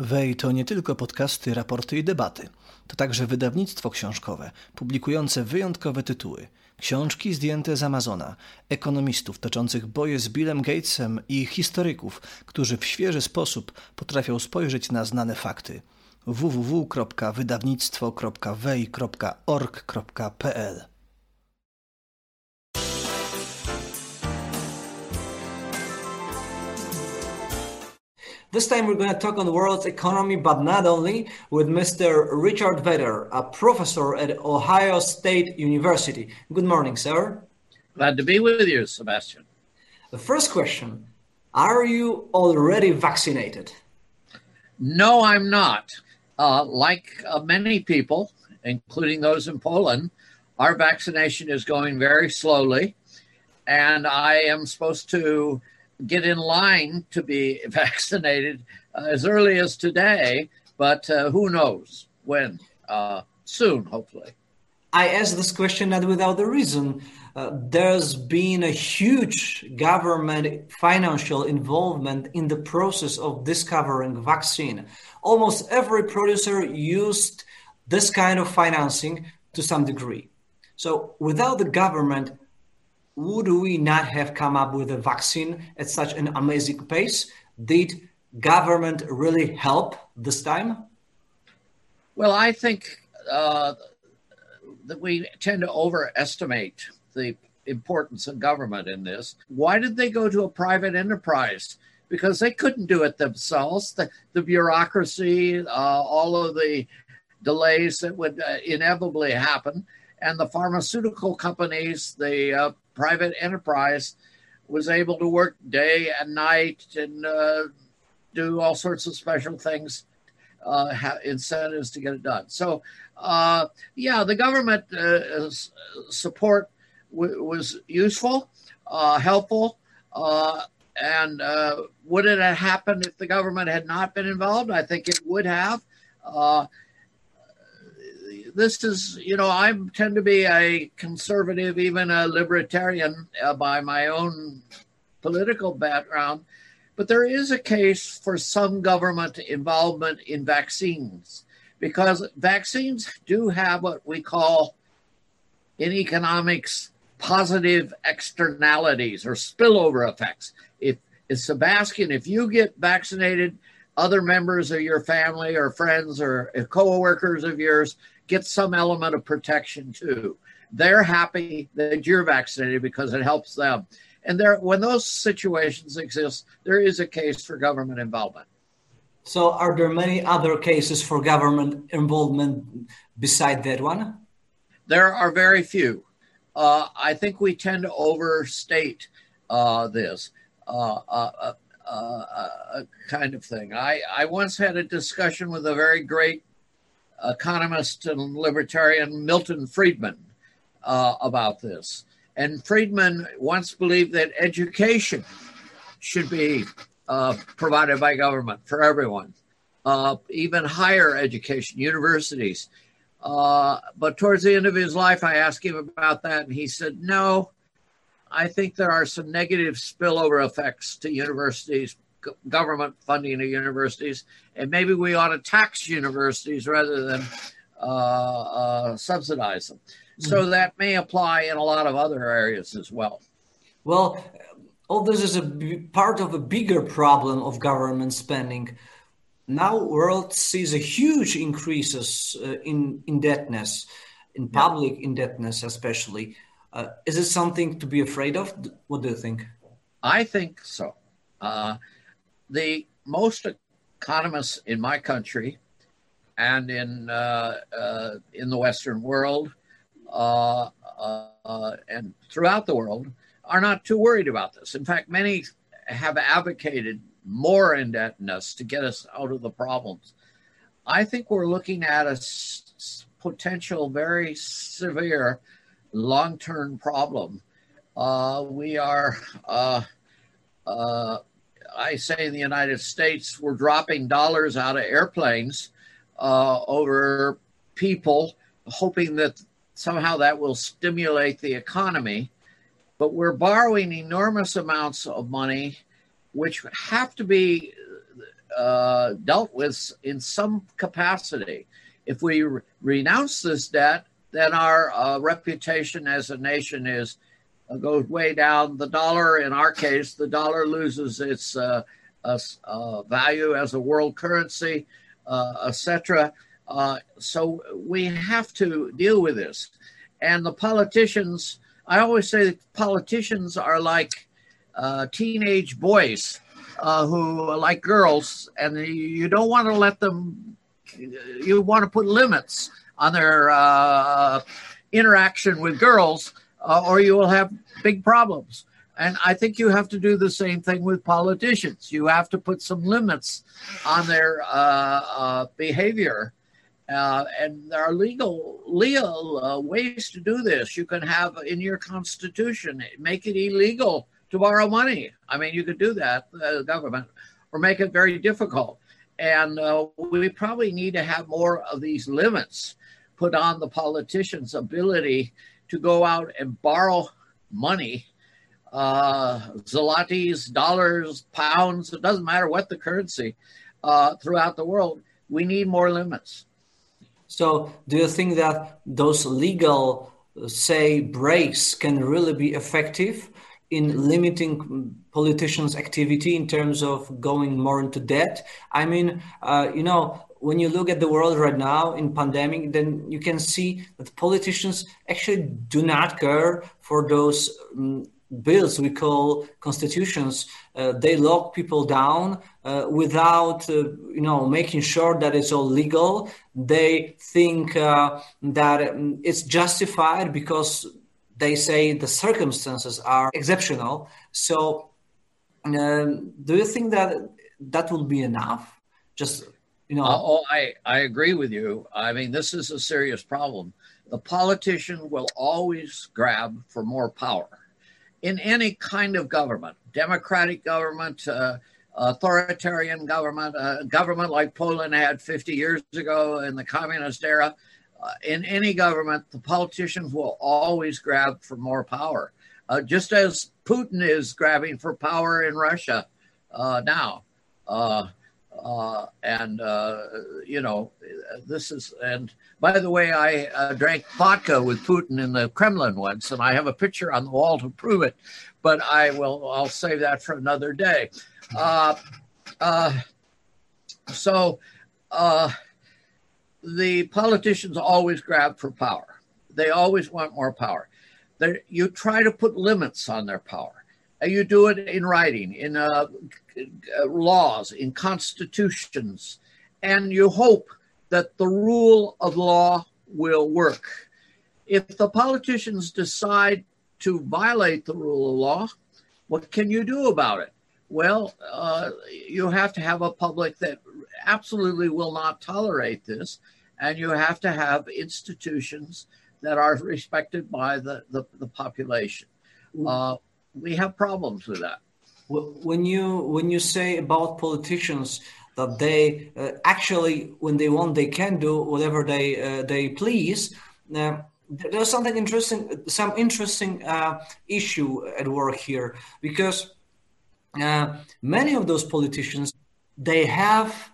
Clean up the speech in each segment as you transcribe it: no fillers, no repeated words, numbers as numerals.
Wej to nie tylko podcasty, raporty i debaty. To także wydawnictwo książkowe, publikujące wyjątkowe tytuły. Książki zdjęte z Amazona, ekonomistów toczących boje z Billem Gatesem i historyków, którzy w świeży sposób potrafią spojrzeć na znane fakty. www.wydawnictwo.wej.org.pl. This time we're going to talk on the world's economy, but not only, with Mr. Richard Vedder, a professor at Ohio State University. Good morning, sir. Glad to be with you, Sebastian. The first question, are you already vaccinated? No, I'm not. Many people, including those in Poland, our vaccination is going very slowly, and I am supposed to get in line to be vaccinated as early as today, but who knows when? Soon, hopefully. I ask this question not without a reason. There's been a huge government financial involvement in the process of discovering vaccine. Almost every producer used this kind of financing to some degree. So without the government, would we not have come up with a vaccine at such an amazing pace? Did government really help this time? Well, I think that we tend to overestimate the importance of government in this. Why did they go to a private enterprise? Because they couldn't do it themselves. The bureaucracy, all of the delays that would inevitably happen, and the pharmaceutical companies, the private enterprise was able to work day and night and do all sorts of special things, incentives to get it done. So, the government support was useful, helpful, and would it have happened if the government had not been involved? I think it would have. This is, I tend to be a conservative, even a libertarian by my own political background, but there is a case for some government involvement in vaccines, because vaccines do have what we call in economics positive externalities or spillover effects. If Sebastian, if you get vaccinated, other members of your family or friends or co-workers of yours get some element of protection too. They're happy that you're vaccinated because it helps them. And when those situations exist, there is a case for government involvement. So are there many other cases for government involvement beside that one? There are very few. I think we tend to overstate this. Kind of thing. I once had a discussion with a very great economist and libertarian, Milton Friedman, about this. And Friedman once believed that education should be provided by government for everyone, even higher education, universities. But towards the end of his life, I asked him about that, and he said, no, I think there are some negative spillover effects to universities, government funding of universities, and maybe we ought to tax universities rather than subsidize them. So that may apply in a lot of other areas as well. Well, all this is part of a bigger problem of government spending. Now world sees a huge increases in indebtedness, in public indebtedness especially. Is it something to be afraid of? What do you think? I think so. The most economists in my country and in the Western world and throughout the world are not too worried about this. In fact, many have advocated more indebtedness to get us out of the problems. I think we're looking at a potential very severe long-term problem. I say in the United States, we're dropping dollars out of airplanes over people, hoping that somehow that will stimulate the economy. But we're borrowing enormous amounts of money, which have to be dealt with in some capacity. If we renounce this debt, then our reputation as a nation is goes way down. The dollar, in our case, the dollar loses its value as a world currency, etc. So we have to deal with this. And the politicians, I always say that politicians are like teenage boys who are like girls, and you don't want to let them, you want to put limits on their interaction with girls, or you will have big problems. And I think you have to do the same thing with politicians. You have to put some limits on their behavior. And there are legal ways to do this. You can have in your constitution, make it illegal to borrow money. I mean, you could do that, the government, or make it very difficult. And we probably need to have more of these limits put on the politicians' ability to go out and borrow money, zlotys, dollars, pounds, it doesn't matter what the currency, throughout the world. We need more limits. So do you think that those legal, say, breaks can really be effective in limiting politicians' activity in terms of going more into debt? I mean, you know, when you look at the world right now in pandemic, then you can see that politicians actually do not care for those bills we call constitutions. They lock people down without, you know, making sure that it's all legal. They think that it's justified because they say the circumstances are exceptional. So do you think that that will be enough? Just, you know. I agree with you. I mean, this is a serious problem. The politician will always grab for more power. In any kind of government, democratic government, authoritarian government, government like Poland had 50 years ago in the communist era, in any government, the politicians will always grab for more power, just as Putin is grabbing for power in Russia now. You know, this is, and by the way, I drank vodka with Putin in the Kremlin once, and I have a picture on the wall to prove it, but I'll save that for another day. The politicians always grab for power. They always want more power. You try to put limits on their power. You do it in writing, in laws, in constitutions, and you hope that the rule of law will work. If the politicians decide to violate the rule of law, what can you do about it? Well, you have to have a public that absolutely will not tolerate this, and you have to have institutions that are respected by the population. We have problems with that. When you say about politicians that they actually, when they want, they can do whatever they please. There's something interesting, issue at work here, because many of those politicians, they have,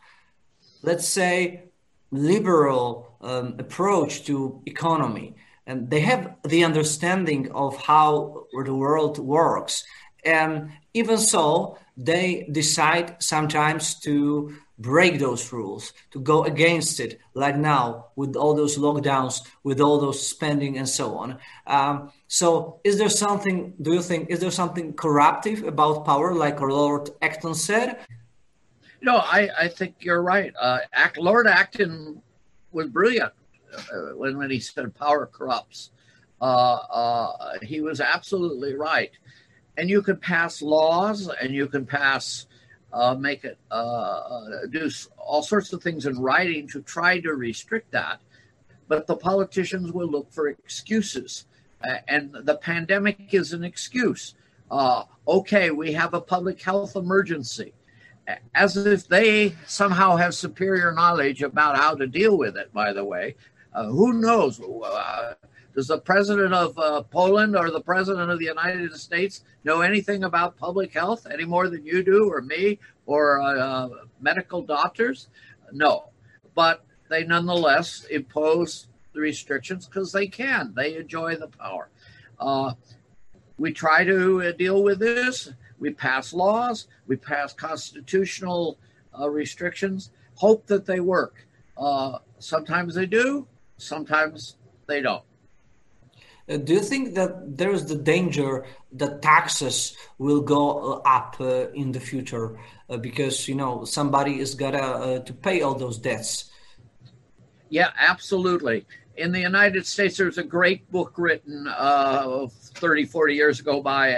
let's say, liberal approach to economy. And they have the understanding of how the world works. And even so, they decide sometimes to break those rules, to go against it, like now with all those lockdowns, with all those spending and so on. So is there something, do you think, is there something corruptive about power, like Lord Acton said? No, I think you're right. Lord Acton was brilliant. When he said power corrupts, he was absolutely right. And you can pass laws, and you can pass, make it, do all sorts of things in writing to try to restrict that. But the politicians will look for excuses. And the pandemic is an excuse. Okay, we have a public health emergency. As if they somehow have superior knowledge about how to deal with it, by the way. Who knows? Does the president of Poland or the president of the United States know anything about public health any more than you do or me or medical doctors? No, but they nonetheless impose the restrictions because they can. They enjoy the power. We try to deal with this. We pass laws. We pass constitutional restrictions. Hope that they work. Sometimes they do. Sometimes they don't. Do you think that there is the danger that taxes will go up in the future because, you know, somebody is got to pay all those debts? Yeah, absolutely. In the United States, there's a great book written 30, 40 years ago by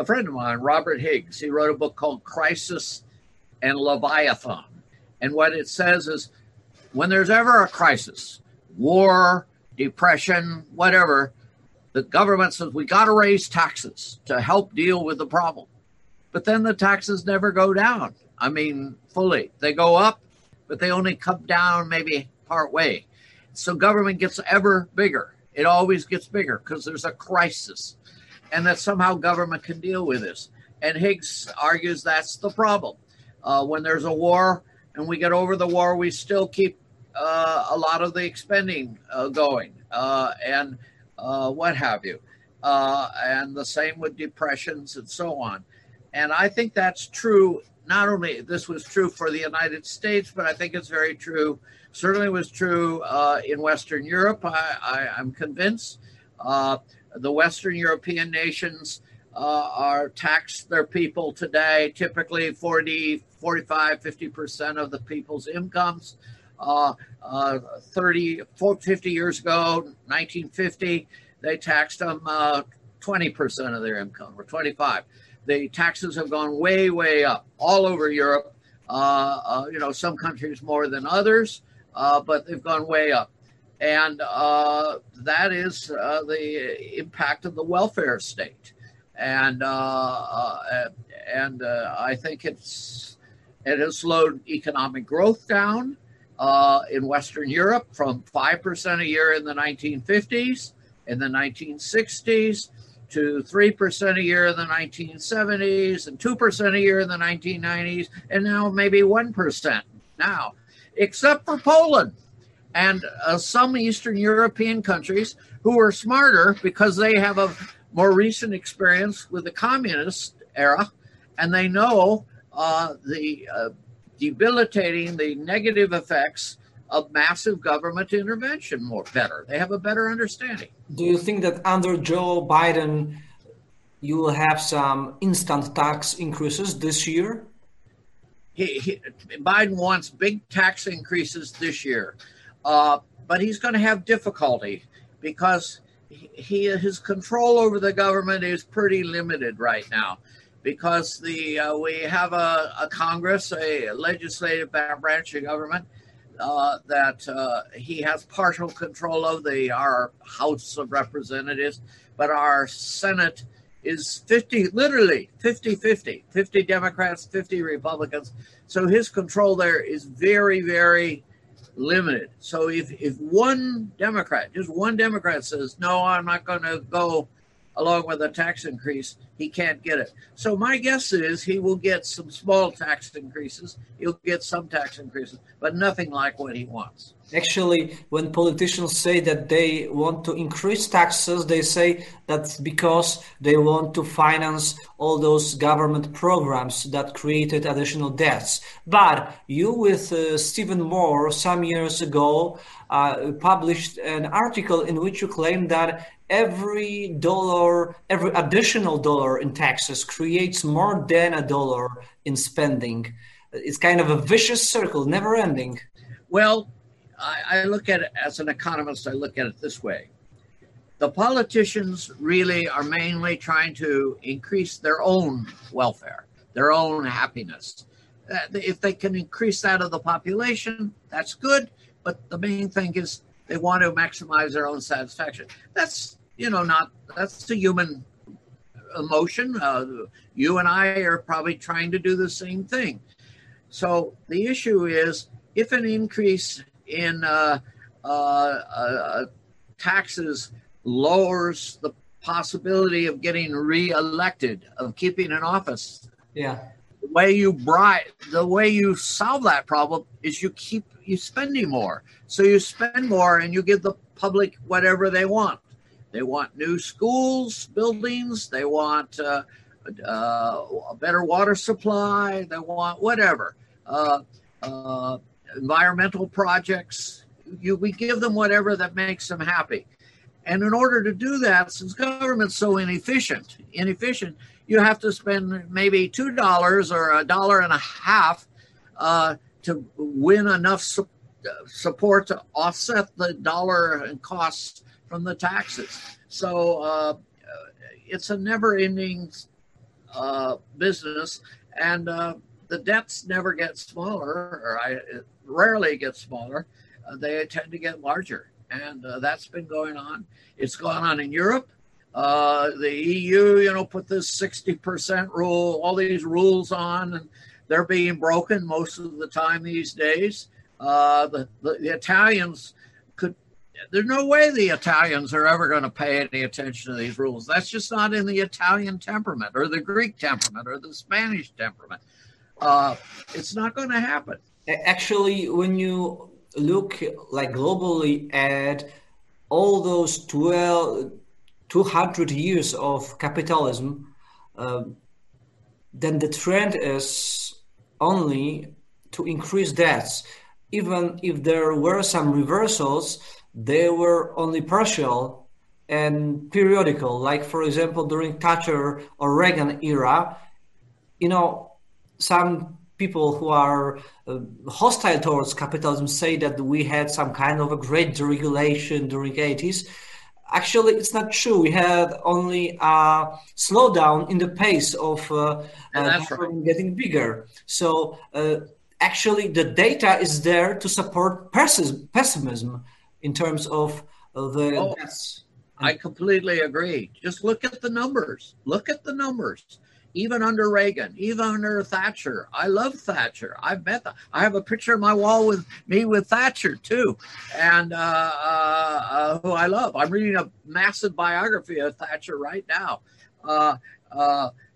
a friend of mine, Robert Higgs. He wrote a book called Crisis and Leviathan. And what it says is when there's ever a crisis, war, depression, whatever, the government says we got to raise taxes to help deal with the problem. But then the taxes never go down. I mean, fully. They go up, but they only come down maybe part way. So government gets ever bigger. It always gets bigger because there's a crisis, and that somehow government can deal with this. And Higgs argues that's the problem. When there's a war and we get over the war, we still keep a lot of the expending going and what have you. And the same with depressions and so on. And I think that's true. Not only this was true for the United States, but I think it's very true. Certainly was true in Western Europe. I'm convinced the Western European nations are taxed their people today, typically 40, 45, 50% of the people's incomes. 30, 40, 50 years ago, 1950, they taxed them 20% of their income or 25. The taxes have gone way, way up all over Europe. You know, some countries more than others, but they've gone way up. And that is the impact of the welfare state. And I think it has slowed economic growth down. In Western Europe from 5% a year in the 1950s, in the 1960s, to 3% a year in the 1970s, and 2% a year in the 1990s, and now maybe 1% now, except for Poland and some Eastern European countries who are smarter because they have a more recent experience with the communist era, and they know the debilitating the negative effects of massive government intervention more better. They have a better understanding. Do you think that under Joe Biden, you will have some instant tax increases this year? Biden wants big tax increases this year, but he's going to have difficulty because his control over the government is pretty limited right now. Because we have a Congress, a legislative branch of government that he has partial control of, our House of Representatives, but our Senate is 50-50, 50 Democrats, 50 Republicans. So his control there is very, very limited. So if one Democrat, just one Democrat says, no, I'm not going to go along with a tax increase, he can't get it. So my guess is he will get some small tax increases. He'll get some tax increases, but nothing like what he wants. Actually, when politicians say that they want to increase taxes, they say that's because they want to finance all those government programs that created additional debts. But you, with Stephen Moore, some years ago, published an article in which you claim that every additional dollar in taxes creates more than $1 in spending. It's kind of a vicious circle, never ending. Well, I look at it as an economist, I look at it this way. The politicians really are mainly trying to increase their own welfare, their own happiness. If they can increase that of the population, that's good. But the main thing is they want to maximize their own satisfaction. That's the human emotion. You and I are probably trying to do the same thing. So the issue is if an increase in taxes lowers the possibility of getting reelected, of keeping an office, the way you solve that problem is you keep spending more. So you spend more and you give the public whatever they want. They want new schools, buildings. They want a better water supply. They want whatever. Environmental projects. We give them whatever that makes them happy. And in order to do that, since government's so inefficient, you have to spend maybe $2 or $1.50 to win enough support to offset the dollar and costs from the taxes. So it's a never-ending business, and the debts never get smaller, rarely get smaller. They tend to get larger. And that's been going on. It's gone on in Europe. The EU, put this 60% rule, all these rules on, and they're being broken most of the time these days. The Italians there's no way the Italians are ever going to pay any attention to these rules. That's just not in the Italian temperament or the Greek temperament or the Spanish temperament. It's not going to happen. Actually, when you look globally at all those 200 years of capitalism, then the trend is only to increase debts. Even if there were some reversals, they were only partial and periodical. Like, for example, during Thatcher or Reagan era, some people who are hostile towards capitalism say that we had some kind of a great deregulation during the 80s. Actually, it's not true. We had only a slowdown in the pace of government getting bigger. So actually, the data is there to support pessimism in terms of the deaths. I completely agree. Just look at the numbers. Even under Reagan, even under Thatcher. I love Thatcher. I have a picture on my wall with Thatcher too, and who I love. I'm reading a massive biography of Thatcher right now.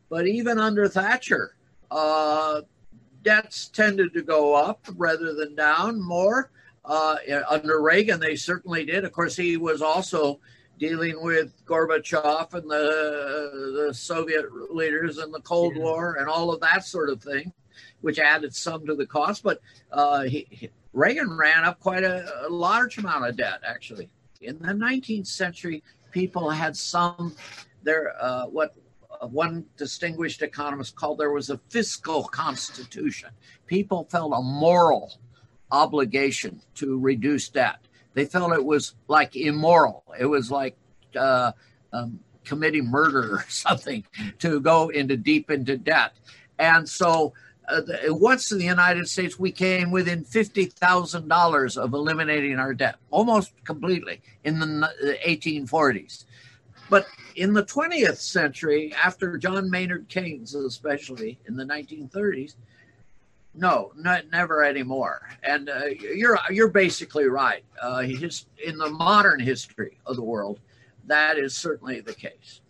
But even under Thatcher, debts tended to go up rather than down more. Under Reagan, they certainly did. Of course, he was also dealing with Gorbachev and the Soviet leaders and the Cold War and all of that sort of thing, which added some to the cost. But Reagan ran up quite a large amount of debt, actually. In the 19th century, people had what one distinguished economist called, there was a fiscal constitution. People felt a moral obligation to reduce debt. They felt it was immoral. It was committing murder or something to go deep into debt. And so once in the United States, we came within $50,000 of eliminating our debt, almost completely in the 1840s. But in the 20th century, after John Maynard Keynes, especially in the 1930s, no, never anymore. And you're basically right. In the modern history of the world, that is certainly the case.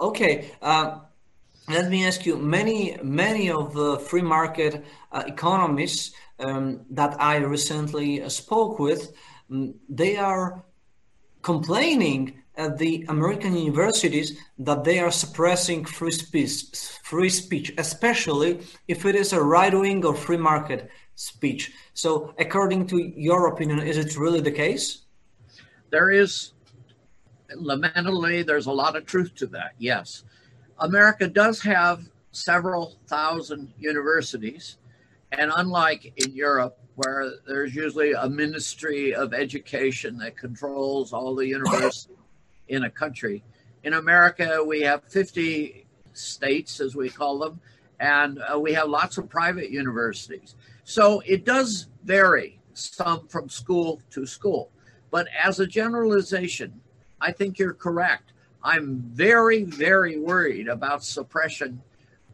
Okay, let me ask you. Many of the free market economists that I recently spoke with, they are complaining at the American universities that they are suppressing free speech, especially if it is a right-wing or free market speech. So according to your opinion, is it really the case? There is, lamentably, there's a lot of truth to that, yes. America does have several thousand universities, and unlike in Europe, where there's usually a Ministry of Education that controls all the universities, in a country. In America, we have 50 states, as we call them, and we have lots of private universities. So it does vary some from school to school. But as a generalization, I think you're correct. I'm very, very worried about suppression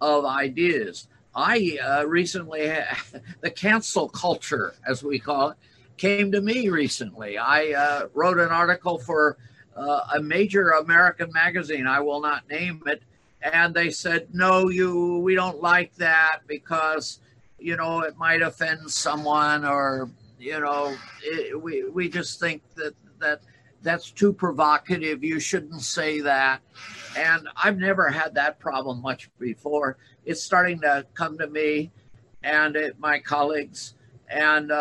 of ideas. I recently, the cancel culture, as we call it, came to me recently. I wrote an article for a major American magazine, I will not name it, And they said, no, we don't like that because, you know, it might offend someone, or, you know, we just think that's too provocative. You shouldn't say that. And I've never had that problem much before. It's starting to come to me and my colleagues, and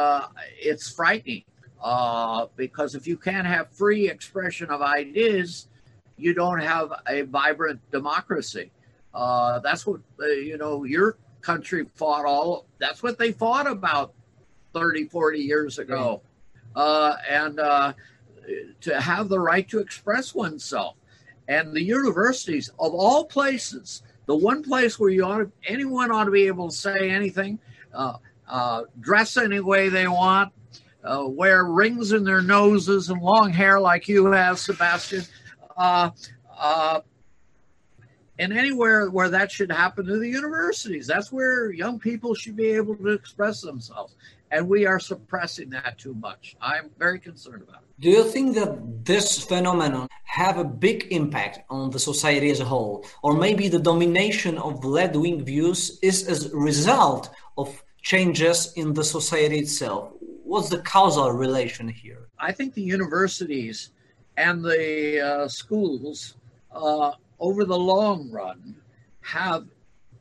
it's frightening because if you can't have free expression of ideas, you don't have a vibrant democracy. That's what, you know, your country fought that's what they fought about 30, 40 years ago. To have the right to express oneself. And the universities, of all places, the one place where anyone ought to be able to say anything, dress any way they want, wear rings in their noses and long hair like you have, Sebastian, and anywhere where that should happen to the universities. That's where young people should be able to express themselves. And we are suppressing that too much. I'm very concerned about it. Do you think that this phenomenon have a big impact on the society as a whole? Or maybe the domination of left-wing views is as a result of changes in the society itself? What's the causal relation here? I think the universities and the schools over the long run have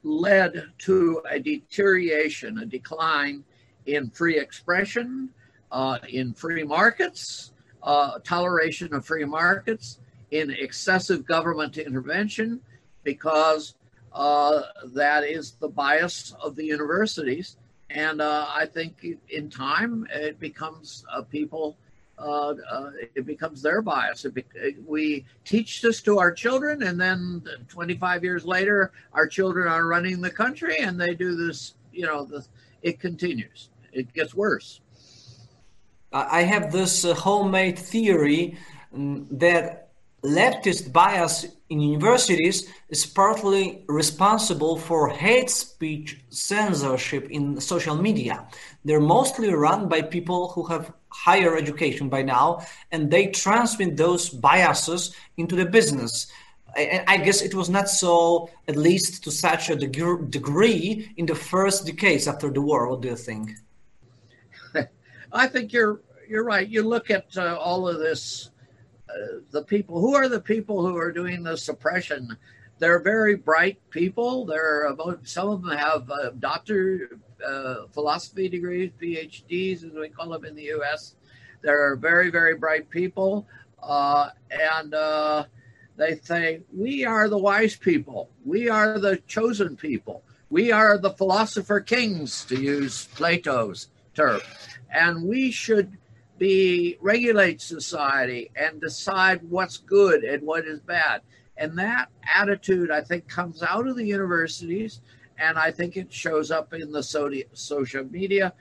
led to a deterioration, a decline in free expression, in free markets, toleration of free markets, in excessive government intervention, because that is the bias of the universities. And I think in time it becomes it becomes their bias. We teach this to our children, and then 25 years later, our children are running the country, and they do this. You know, it continues. It gets worse. I have this homemade theory that leftist bias in universities is partly responsible for hate speech censorship in social media. They're mostly run by people who have higher education by now, and they transmit those biases into the business. I guess it was not so, at least to such a degree, in the first decades after the war. What do you think? I think you're right. You look at all of this, the people who are doing the suppression. They're very bright people. Some of them have doctor philosophy degrees, PhDs, as we call them in the U.S. They're very, very bright people. They say, we are the wise people. We are the chosen people. We are the philosopher kings, to use Plato's term. And we should regulate society and decide what's good and what is bad. And that attitude, I think, comes out of the universities, and I think it shows up in the social media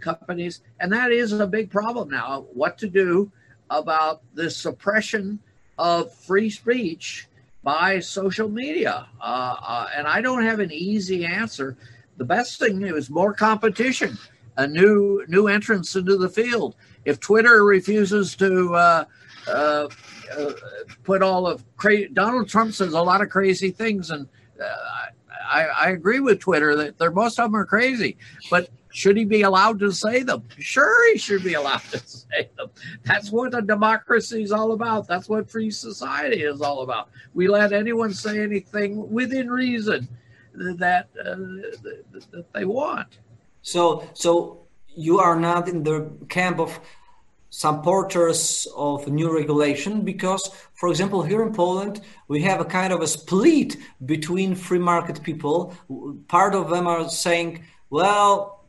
companies. And that is a big problem now, what to do about this suppression of free speech by social media. And I don't have an easy answer. The best thing is more competition, a new entrance into the field. If Twitter refuses to put all of Donald Trump says a lot of crazy things, and I agree with Twitter that most of them are crazy, but should he be allowed to say them? Sure, he should be allowed to say them. That's what a democracy is all about. That's what free society is all about. We let anyone say anything within reason that they want. So you are not in the camp of supporters of new regulation, because, for example, here in Poland, we have a kind of a split between free market people. Part of them are saying, well,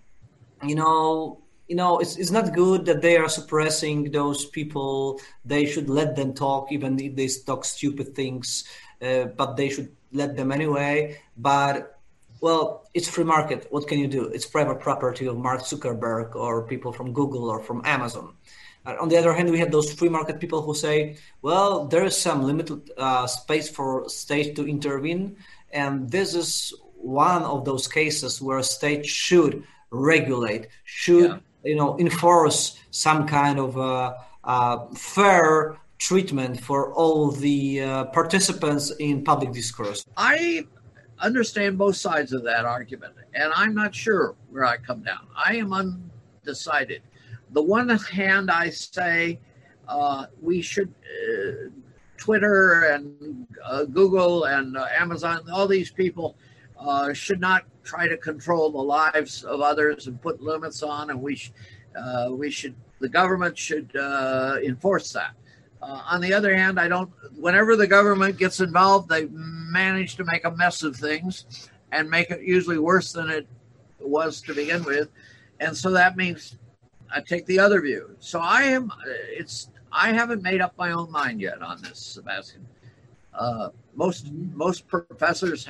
you know, it's not good that they are suppressing those people. They should let them talk, even if they talk stupid things, but they should let them anyway. But, well, it's free market. What can you do? It's private property of Mark Zuckerberg or people from Google or from Amazon. On the other hand, we have those free market people who say, well, there is some limited space for state to intervene. And this is one of those cases where a state should regulate, enforce some kind of fair treatment for all the participants in public discourse? I understand both sides of that argument, and I'm not sure where I come down. I am undecided. The one hand, I say we should, Twitter and Google and Amazon, all these people should not try to control the lives of others and put limits on, and the government should enforce that. On the other hand, whenever the government gets involved, they manage to make a mess of things and make it usually worse than it was to begin with. And so that means I take the other view. So I haven't made up my own mind yet on this, Sebastian. Most professors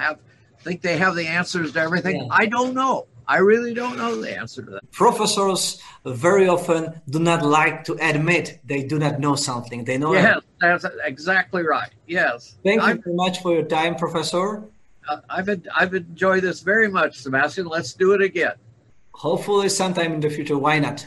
think they have the answers to everything. Yeah. I don't know. I really don't know the answer to that. Professors very often do not like to admit they do not know something. They know. Yes, that's exactly right. Yes. Thank you very much for your time, Professor. I've enjoyed this very much, Sebastian. Let's do it again. Hopefully sometime in the future. Why not?